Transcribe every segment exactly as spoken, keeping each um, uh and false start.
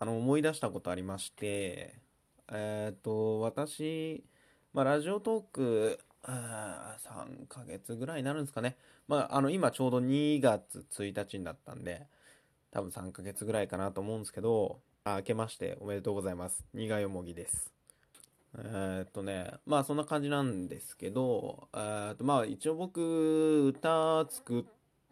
あの思い出したことありまして、えっと私、まあ、ラジオトークあーさんかげつぐらいになるんですかね。まああの今ちょうどにがつついたちになったんで、多分さんかげつぐらいかなと思うんですけど、あ明けましておめでとうございます、苦よもぎです。えっとねまあそんな感じなんですけど、えっとまあ一応僕歌作っ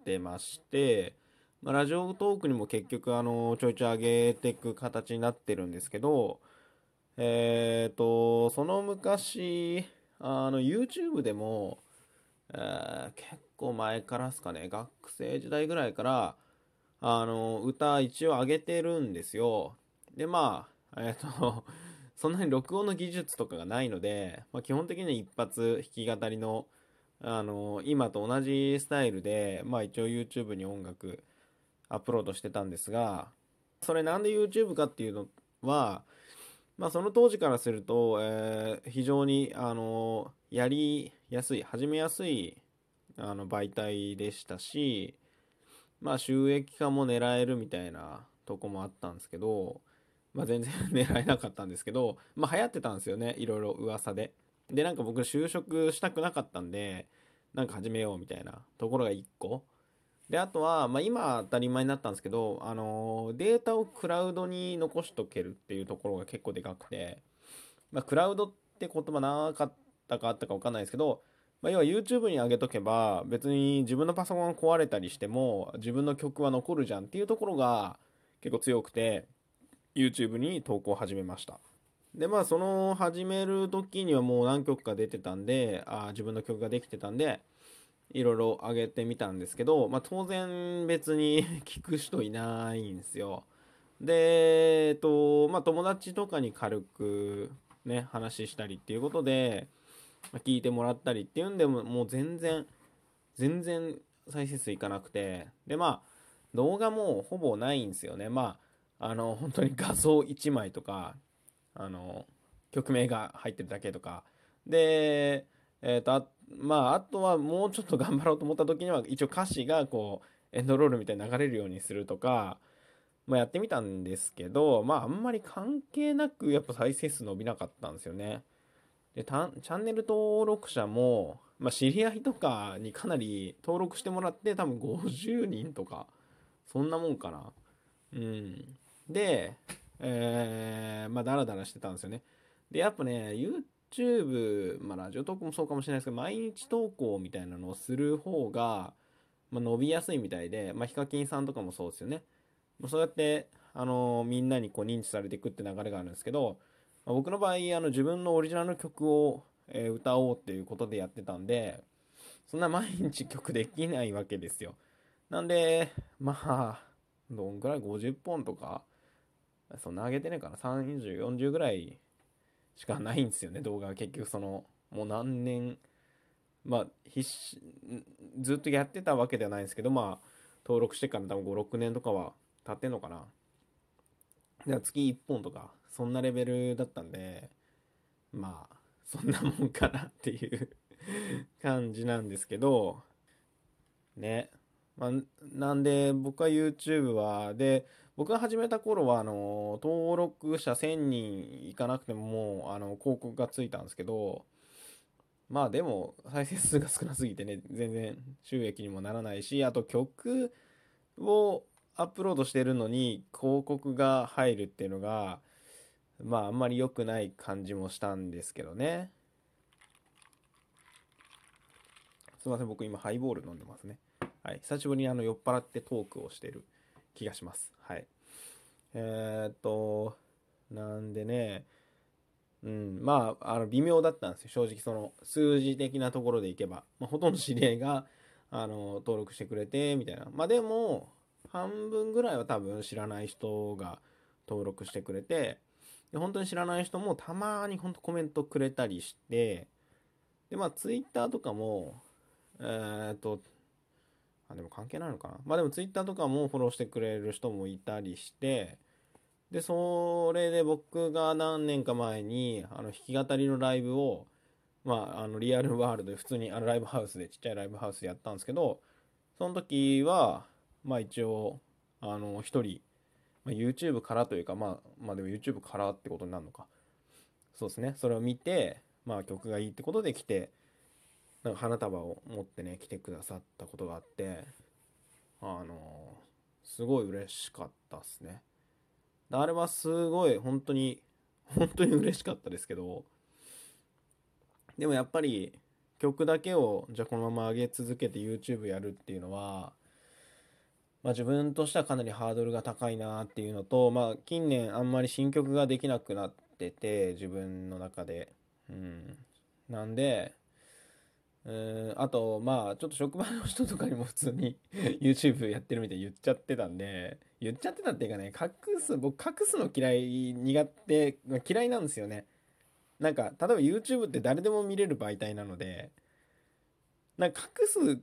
てまして、まあ、ラジオトークにも結局あのちょいちょい上げていく形になってるんですけど、えっとその昔あの YouTube でも、えー、結構前からですかね、学生時代ぐらいからあの歌一応上げてるんですよ。でまあえっとそんなに録音の技術とかがないので、まあ、基本的に一発弾き語りの、あの今と同じスタイルで、まあ、一応 YouTube に音楽アップロードしてたんですが、それなんで YouTube かっていうのは、まあ、その当時からすると、えー、非常に、あのー、やりやすい、始めやすいあの媒体でしたし、まあ、収益化も狙えるみたいなとこもあったんですけど、まあ、全然狙えなかったんですけど、まあ、流行ってたんですよね、いろいろ噂で。で、なんか僕就職したくなかったんで、なんか始めようみたいなところがいっこ。で、あとは、まあ、今当たり前になったんですけど、あのー、データをクラウドに残しとけるっていうところが結構でかくて、まあ、クラウドって言葉なかったかあったか分かんないですけど、まあ、要は YouTube に上げとけば別に自分のパソコンが壊れたりしても自分の曲は残るじゃんっていうところが結構強くて YouTube に投稿を始めました。でまあその始める時にはもう何曲か出てたんで、あ自分の曲ができてたんでいろいろ上げてみたんですけど、まあ、当然別に聞く人いないんですよ。で、えっとまあ、友達とかに軽くね話したりっていうことで、まあ、聞いてもらったりっていうんでももう全然全然再生数いかなくて、でまあ動画もほぼないんですよね。まああの本当に画像いちまいとかあの曲名が入ってるだけとかで、えっとあまああとはもうちょっと頑張ろうと思った時には一応歌詞がこうエンドロールみたいに流れるようにするとか、まあ、やってみたんですけど、まああんまり関係なくやっぱ再生数伸びなかったんですよね。でチャンネル登録者も、まあ、知り合いとかにかなり登録してもらって多分ごじゅうにんとかそんなもんかな。うんで、えー、まあダラダラしてたんですよね。でやっぱねYouTube、まあ、ラジオトークもそうかもしれないですけど、毎日投稿みたいなのをする方が、まあ、伸びやすいみたいで、まあ、ヒカキンさんとかもそうですよね。まあ、そうやって、あのー、みんなにこう認知されていくって流れがあるんですけど、まあ、僕の場合あの自分のオリジナルの曲を、えー、歌おうっていうことでやってたんで、そんな毎日曲できないわけですよ。なんでまあどんぐらいごじゅっぽんとかそんな上げてねえかな、さんじゅう、よんじゅうぐらいしかないんですよね、動画は。結局そのもう何年まあ必死ずっとやってたわけではないんですけど、まあ登録してから多分ご、ろくねんとかは経ってんのかな。で月いっぽんとかそんなレベルだったんで、まあそんなもんかなっていう感じなんですけどね。まあ、なんで僕は YouTube はで僕が始めた頃はあの登録者せんにんいかなくてももうあの広告がついたんですけど、まあでも再生数が少なすぎてね全然収益にもならないし、あと曲をアップロードしてるのに広告が入るっていうのがまああんまり良くない感じもしたんですけどね。すいません、僕今ハイボール飲んでますね。はい、久しぶりにあの酔っ払ってトークをしてる気がします。はい。えー、っと、なんでね、うん、まあ、あの微妙だったんですよ。正直、その数字的なところでいけば、まあ、ほとんど知り合いがあの登録してくれて、みたいな。まあ、でも、半分ぐらいは多分知らない人が登録してくれて、で本当に知らない人もたまに本当コメントくれたりして、で、まあ、Twitter とかも、えー、っと、あでも関係ないのかな。まあでもツイッターとかもフォローしてくれる人もいたりして、でそれで僕が何年か前にあの弾き語りのライブをまああのリアルワールドで普通にあのライブハウスでちっちゃいライブハウスでやったんですけど、その時はまあ一応あの一人まあ、YouTube からというか、まあ、まあでも YouTube からってことになるのか。そうですね。それを見て、まあ曲がいいってことで来て、なんか花束を持ってね、来てくださったことがあって、あのー、すごい嬉しかったっすね。あれはすごい本当に、本当に嬉しかったですけど、でもやっぱり曲だけをじゃあこのまま上げ続けて YouTube やるっていうのは、まあ、自分としてはかなりハードルが高いなっていうのと、まあ、近年あんまり新曲ができなくなってて自分の中で、うん、なんでうーんあとまあちょっと職場の人とかにも普通にYouTube やってるみたいに言っちゃってたんで、言っちゃってたっていうかね、隠す僕隠すの嫌い苦手嫌いなんですよね。なんか例えば YouTube って誰でも見れる媒体なので、なんか隠す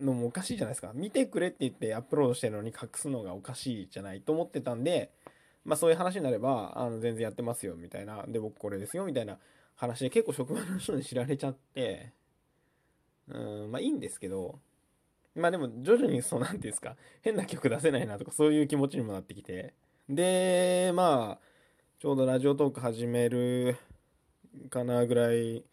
のもおかしいじゃないですか。見てくれって言ってアップロードしてるのに隠すのがおかしいじゃないと思ってたんで、まあそういう話になればあの全然やってますよみたいな、で僕これですよみたいな話で結構職場の人に知られちゃって、うーんまあいいんですけど、まあでも徐々にそうなんていうんですか、変な曲出せないなとかそういう気持ちにもなってきて、でまあちょうどラジオトーク始めるかなぐらい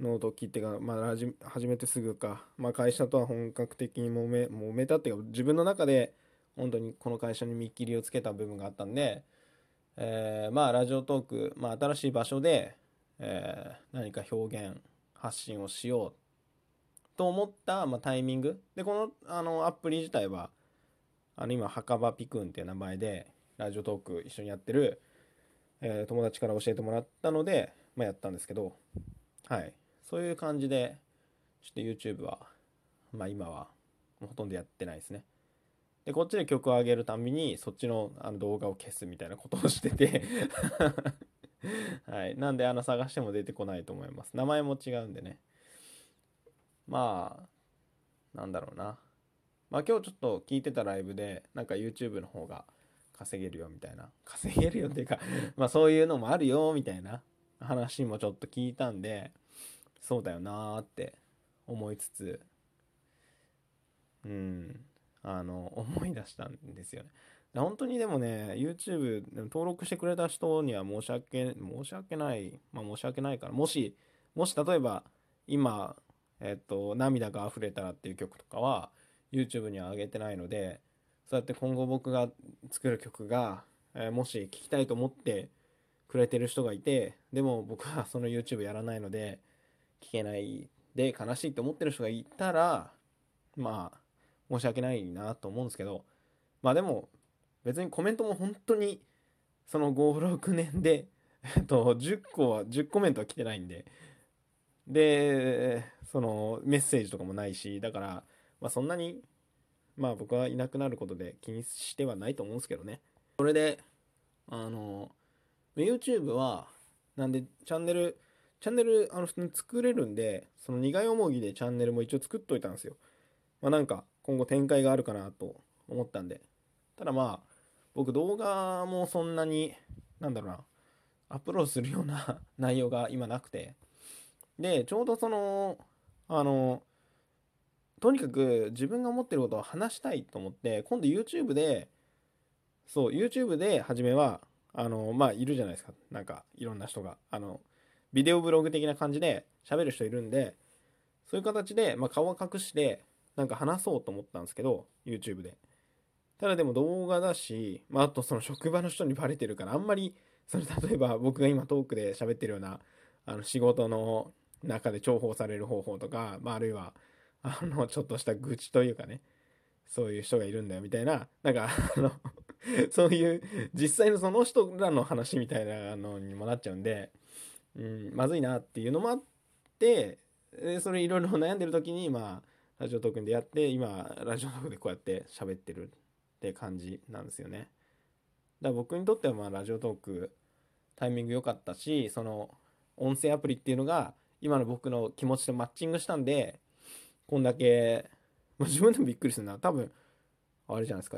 の時ってか、まあ始めてすぐか、まあ会社とは本格的に揉め揉めたっていうか、自分の中で本当にこの会社に見切りをつけた部分があったんで、えー、まあラジオトーク、まあ新しい場所で、えー、何か表現発信をしようと思った、まあ、タイミングで、このあのアプリ自体はあの今墓場ピクンっていう名前でラジオトーク一緒にやってる、えー、友達から教えてもらったので、まあ、やったんですけど、はい、そういう感じでちょっと YouTube は、まあ、今はほとんどやってないですね。でこっちで曲を上げるたびにそっち の, あの動画を消すみたいなことをしてて、はい、なんであの探しても出てこないと思います。名前も違うんでね。まあなんだろうな、まあ今日ちょっと聞いてたライブでなんか YouTube の方が稼げるよみたいな、稼げるよっていうかまあそういうのもあるよみたいな話もちょっと聞いたんで、そうだよなーって思いつつ、うん、あの思い出したんですよね。本当にでもね、 YouTube 登録してくれた人には申し訳申し訳ないまあ申し訳ないから、もしもし例えば今えっと涙が溢れたらっていう曲とかは YouTube には上げてないので、そうやって今後僕が作る曲が、えー、もし聴きたいと思ってくれてる人がいて、でも僕はその YouTube やらないので聴けないで悲しいって思ってる人がいたら、まあ申し訳ないなと思うんですけど、まあでも別にコメントも本当にそのご、ろくねんでえっとじゅっこはじゅうコメントは来てないんで、でそのメッセージとかもないし、だから、まあ、そんなにまあ僕はいなくなることで気にしてはないと思うんですけどね。それであの YouTube はなんでチャンネルチャンネルあの普通に作れるんで、その苦い思いでチャンネルも一応作っといたんですよ。まあなんか今後展開があるかなと思ったんで。ただまあ僕動画もそんなになんだろうなアップロードするような内容が今なくて、でちょうどそのあのとにかく自分が思ってることを話したいと思って、今度 YouTube でそう YouTube で初めはあのまあいるじゃないですか、なんかいろんな人があのビデオブログ的な感じで喋る人いるんで、そういう形で、まあ、顔を隠してなんか話そうと思ったんですけど YouTube で。ただでも動画だし、まあ、あとその職場の人にバレてるから、あんまりその例えば僕が今トークで喋ってるようなあの仕事の中で重宝される方法とか、まあ、あるいはあのちょっとした愚痴というかね、そういう人がいるんだよみたいな、なんかあのそういう実際のその人らの話みたいなのにもなっちゃうんで、うん、まずいなっていうのもあって、それいろいろ悩んでる時に、まあラジオトークでやって、今ラジオトークでこうやって喋ってるって感じなんですよね。だから僕にとってはまあラジオトークタイミング良かったし、その音声アプリっていうのが今の僕の気持ちとマッチングしたんで、こんだけ、まあ、自分でもびっくりするな。多分あれじゃないですか、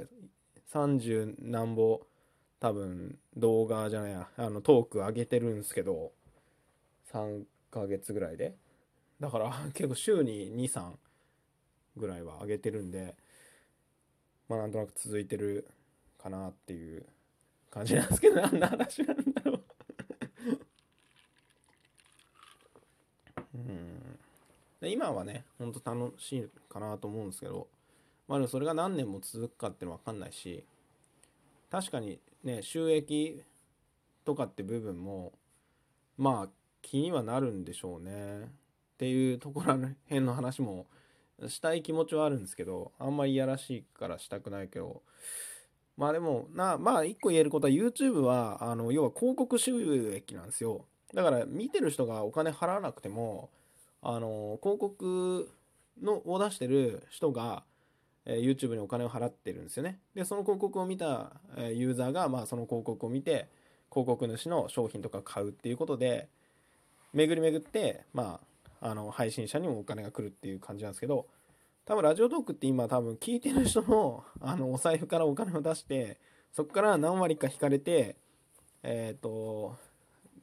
さんじゅう何本多分動画じゃないやあのトーク上げてるんですけど、さんかげつぐらいで、だから結構週にに、さんぐらいは上げてるんで、まあなんとなく続いてるかなっていう感じなんですけど、何の話なんだろううんで今はねほんと楽しいかなと思うんですけど、まあでもそれが何年も続くかってのは分かんないし、確かにね収益とかって部分もまあ気にはなるんでしょうねっていうところら辺の話もしたい気持ちはあるんですけど、あんまりいやらしいからしたくないけど、まあでもなまあ一個言えることは YouTube はあの要は広告収益なんですよ。だから見てる人がお金払わなくてもあの広告のを出してる人が、えー、YouTube にお金を払ってるんですよね。でその広告を見た、えー、ユーザーが、まあ、その広告を見て広告主の商品とか買うっていうことで巡り巡って、まあ、あの配信者にもお金が来るっていう感じなんですけど、多分ラジオトークって今多分聞いてる人の、 あのお財布からお金を出してそこから何割か引かれてえっと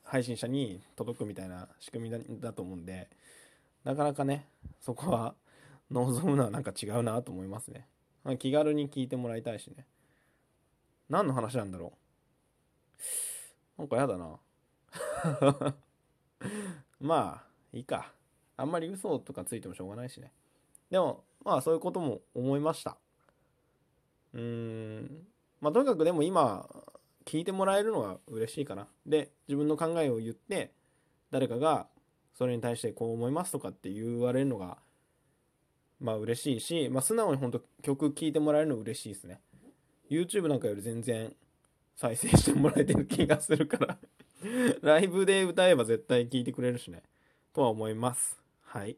配信者に届くみたいな仕組み だ, だと思うんで、なかなかねそこは望むのはなんか違うなと思いますね。気軽に聞いてもらいたいしね。何の話なんだろう、なんかやだなまあいいか、あんまり嘘とかついてもしょうがないしね。でもまあそういうことも思いました。うーんまあとにかくでも今聞いてもらえるのが嬉しいかな。で自分の考えを言って誰かがそれに対してこう思いますとかって言われるのがまあ嬉しいし、まあ素直に本当曲聴いてもらえるの嬉しいですね。 YouTube なんかより全然再生してもらえてる気がするからライブで歌えば絶対聴いてくれるしねとは思います。はい。